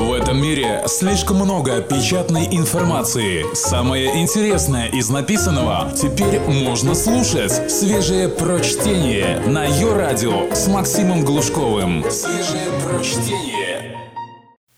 В этом мире слишком много печатной информации. Самое интересное из написанного теперь можно слушать. Свежее прочтение на Йо-радио с Максимом Глушковым. Свежее прочтение.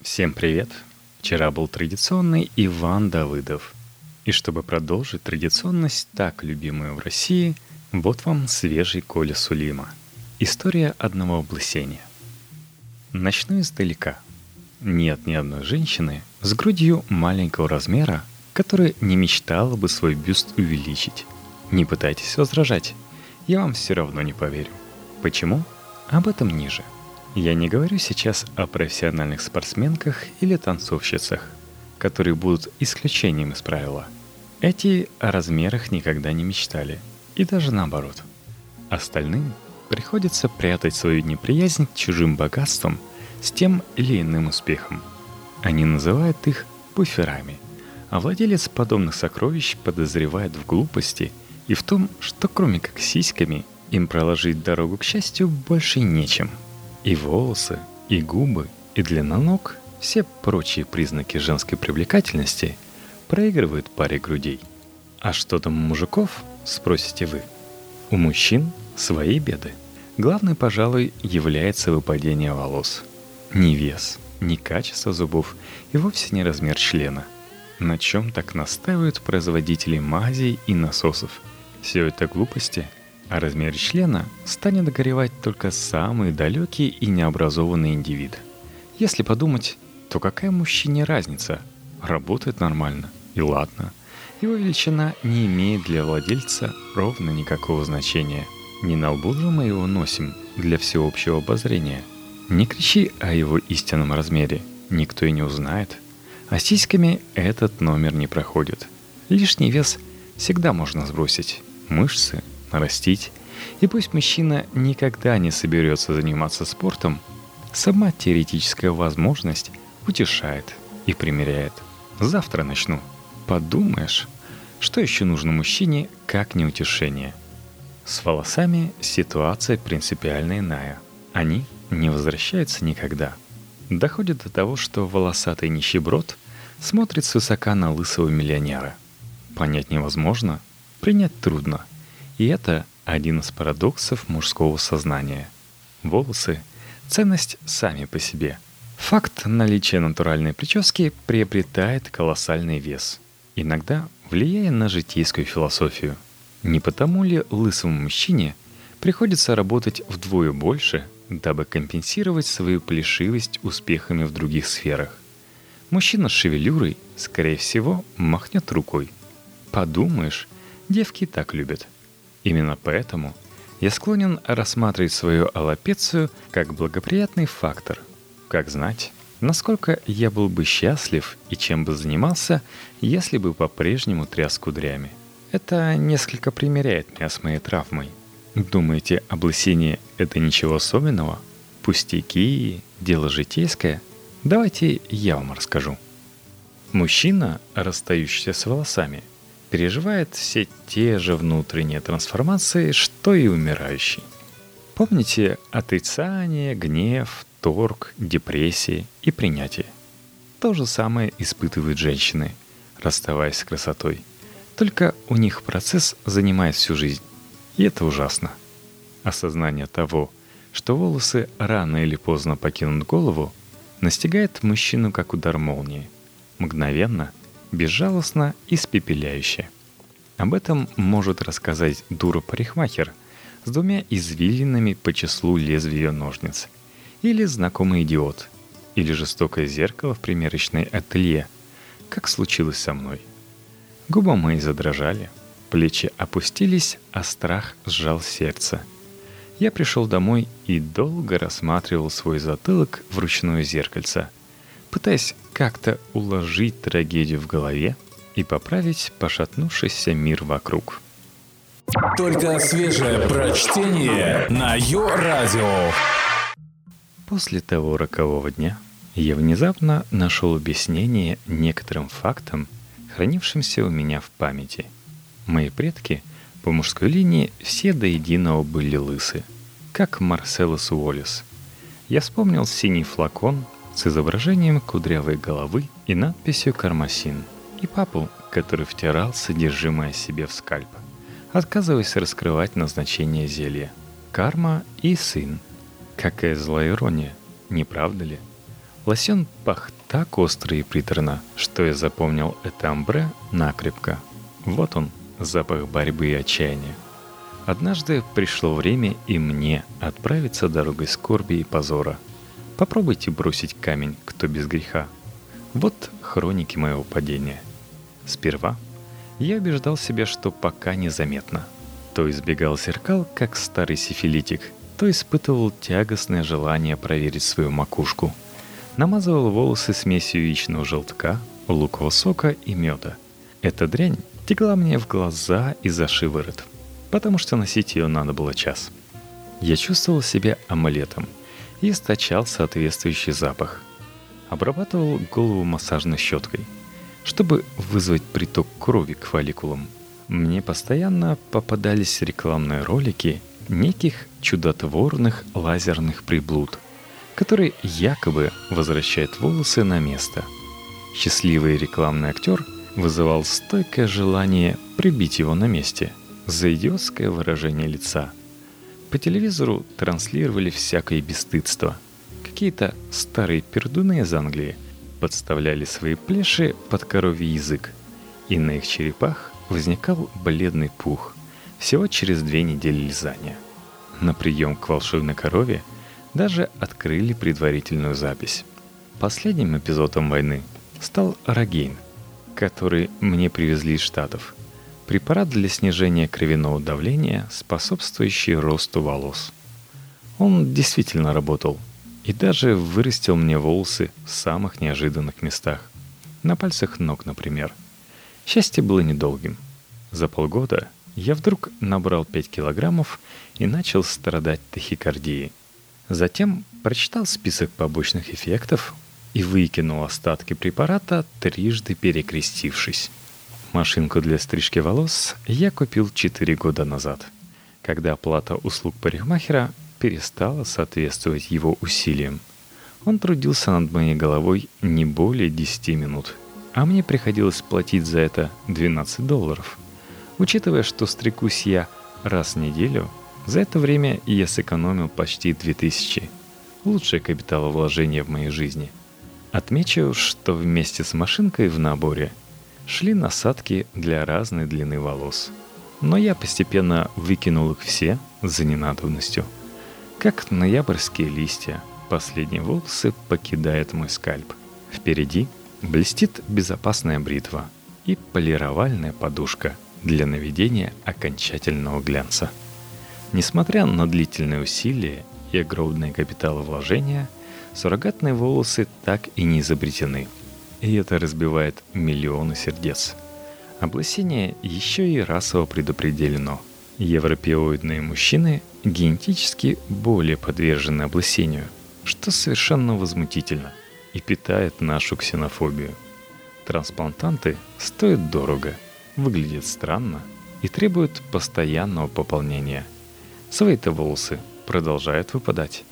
Всем привет. Вчера был традиционный Иван Давыдов. И чтобы продолжить традиционность, так любимую в России, вот вам свежий Коля Сулима. История одного облысения. Начну издалека. Нет ни одной женщины с грудью маленького размера, которая не мечтала бы свой бюст увеличить. Не пытайтесь возражать, я вам все равно не поверю. Почему? Об этом ниже. Я не говорю сейчас о профессиональных спортсменках или танцовщицах, которые будут исключением из правила. Эти о размерах никогда не мечтали, и даже наоборот. Остальным приходится прятать свою неприязнь к чужим богатствам с тем или иным успехом. Они называют их буферами, а владелец подобных сокровищ подозревает в глупости и в том, что кроме как сиськами им проложить дорогу к счастью больше нечем. И волосы, и губы, и длина ног, все прочие признаки женской привлекательности проигрывают паре грудей. А что там у мужиков, спросите вы? У мужчин свои беды. Главной, пожалуй, является выпадение волос. Ни вес, ни качество зубов и вовсе не размер члена. На чем так настаивают производители мазей и насосов? Все это глупости, а размер члена станет горевать только самые далекие и необразованные индивиды. Если подумать, то какая мужчине разница? Работает нормально, и ладно. Его величина не имеет для владельца ровно никакого значения. Не на лбу же мы его носим для всеобщего обозрения. Не кричи о его истинном размере, никто и не узнает. А сиськами этот номер не проходит. Лишний вес всегда можно сбросить, мышцы нарастить. И пусть мужчина никогда не соберется заниматься спортом, сама теоретическая возможность утешает и примиряет. Завтра начну. Подумаешь, что еще нужно мужчине, как не утешение? С волосами ситуация принципиально иная. Они не возвращаются никогда. Доходит до того, что волосатый нищеброд смотрит свысока на лысого миллионера. Понять невозможно, принять трудно. И это один из парадоксов мужского сознания. Волосы – ценность сами по себе. Факт наличия натуральной прически приобретает колоссальный вес, иногда влияя на житейскую философию. Не потому ли лысому мужчине приходится работать вдвое больше, дабы компенсировать свою плешивость успехами в других сферах? Мужчина с шевелюрой, скорее всего, махнет рукой. Подумаешь, девки так любят. Именно поэтому я склонен рассматривать свою алопецию как благоприятный фактор. Как знать, насколько я был бы счастлив и чем бы занимался, если бы по-прежнему тряс кудрями. Это несколько примиряет меня с моей травмой. Думаете, облысение – это ничего особенного? Пустяки, дело житейское? Давайте я вам расскажу. Мужчина, расстающийся с волосами, переживает все те же внутренние трансформации, что и умирающий. Помните отрицание, гнев, торг, депрессии и принятие? То же самое испытывают женщины, расставаясь с красотой. Только у них процесс занимает всю жизнь. И это ужасно. Осознание того, что волосы рано или поздно покинут голову, настигает мужчину как удар молнии. Мгновенно, безжалостно, испепеляюще. Об этом может рассказать дура-парикмахер с двумя извилинами по числу лезвий ее ножниц. Или знакомый идиот. Или жестокое зеркало в примерочной ателье, как случилось со мной. Губы мои задрожали. Плечи опустились, а страх сжал сердце. Я пришел домой и долго рассматривал свой затылок в ручное зеркальце, пытаясь как-то уложить трагедию в голове и поправить пошатнувшийся мир вокруг. Только свежее прочтение на Йо-радио. После того рокового дня я внезапно нашел объяснение некоторым фактам, хранившимся у меня в памяти. Мои предки по мужской линии все до единого были лысы, как Марселлес Уоллес. Я вспомнил синий флакон с изображением кудрявой головы и надписью «Кармасин», и папу, который втирал содержимое себе в скальп, отказываясь раскрывать назначение зелья. Карма и сын. Какая злая ирония, не правда ли? Лосьон пах так остро и приторно, что я запомнил это амбре накрепко. Вот он, запах борьбы и отчаяния. Однажды пришло время и мне отправиться дорогой скорби и позора. Попробуйте бросить камень, кто без греха. Вот хроники моего падения. Сперва я убеждал себя, что пока незаметно. То избегал зеркал, как старый сифилитик, то испытывал тягостное желание проверить свою макушку. Намазывал волосы смесью яичного желтка, лукового сока и меда. Эта дрянь текла мне в глаза и за шиворот, потому что носить ее надо было час. Я чувствовал себя омлетом и источал соответствующий запах. Обрабатывал голову массажной щеткой, чтобы вызвать приток крови к фолликулам. Мне постоянно попадались рекламные ролики неких чудотворных лазерных приблуд, который якобы возвращает волосы на место. Счастливый рекламный актер вызывал стойкое желание прибить его на месте за идиотское выражение лица. По телевизору транслировали всякое бесстыдство. Какие-то старые пердуны из Англии подставляли свои плеши под коровий язык, и на их черепах возникал бледный пух всего через 2 недели лизания. На прием к волшебной корове даже открыли предварительную запись. Последним эпизодом войны стал Рогейн, который мне привезли из Штатов. Препарат для снижения кровяного давления, способствующий росту волос. Он действительно работал и даже вырастил мне волосы в самых неожиданных местах. На пальцах ног, например. Счастье было недолгим. За полгода я вдруг набрал 5 килограммов и начал страдать тахикардией. Затем прочитал список побочных эффектов и выкинул остатки препарата, трижды перекрестившись. Машинку для стрижки волос я купил 4 года назад, когда оплата услуг парикмахера перестала соответствовать его усилиям. Он трудился над моей головой не более 10 минут, а мне приходилось платить за это $12. Учитывая, что стригусь я раз в неделю, за это время я сэкономил почти 2000. Лучшее капиталовложение в моей жизни. Отмечу, что вместе с машинкой в наборе шли насадки для разной длины волос. Но я постепенно выкинул их все за ненадобностью. Как ноябрьские листья, последние волосы покидают мой скальп. Впереди блестит безопасная бритва и полировальная подушка для наведения окончательного глянца. Несмотря на длительные усилия и огромные капиталовложения, суррогатные волосы так и не изобретены. И это разбивает миллионы сердец. Облысение еще и расово предопределено. Европеоидные мужчины генетически более подвержены облысению, что совершенно возмутительно и питает нашу ксенофобию. Трансплантанты стоят дорого, выглядят странно и требуют постоянного пополнения. Свои-то волосы продолжают выпадать.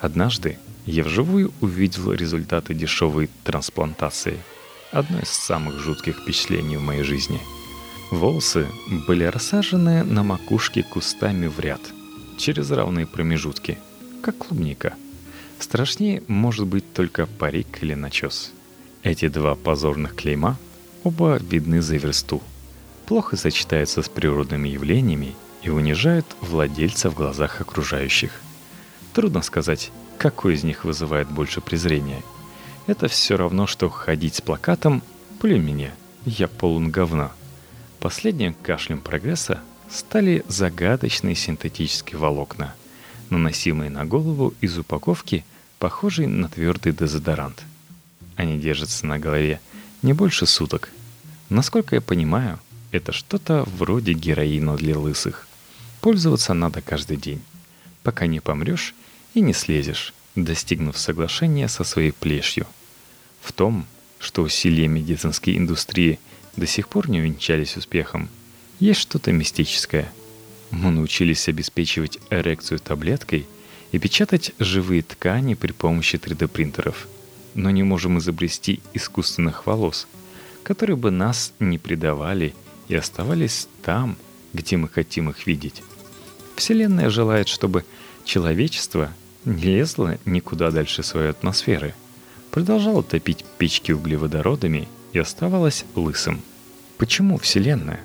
Однажды я вживую увидел результаты дешевой трансплантации. Одно из самых жутких впечатлений в моей жизни. Волосы были рассажены на макушке кустами в ряд, через равные промежутки, как клубника. Страшнее может быть только парик или начес. Эти два позорных клейма оба видны за версту. Плохо сочетаются с природными явлениями и унижают владельца в глазах окружающих. Трудно сказать, какой из них вызывает больше презрения. Это все равно, что ходить с плакатом «Плюнь меня, я полон говна». Последним кашлем прогресса стали загадочные синтетические волокна, наносимые на голову из упаковки, похожей на твердый дезодорант. Они держатся на голове не больше суток. Насколько я понимаю, это что-то вроде героина для лысых. Пользоваться надо каждый день, пока не помрешь и не слезешь, достигнув соглашения со своей плешью. В том, что усилия медицинской индустрии до сих пор не увенчались успехом, есть что-то мистическое. Мы научились обеспечивать эрекцию таблеткой и печатать живые ткани при помощи 3D-принтеров. но не можем изобрести искусственных волос, которые бы нас не предавали и оставались там, где мы хотим их видеть. Вселенная желает, чтобы человечество не лезло никуда дальше своей атмосферы, продолжало топить печки углеводородами и оставалось лысым. Почему Вселенная?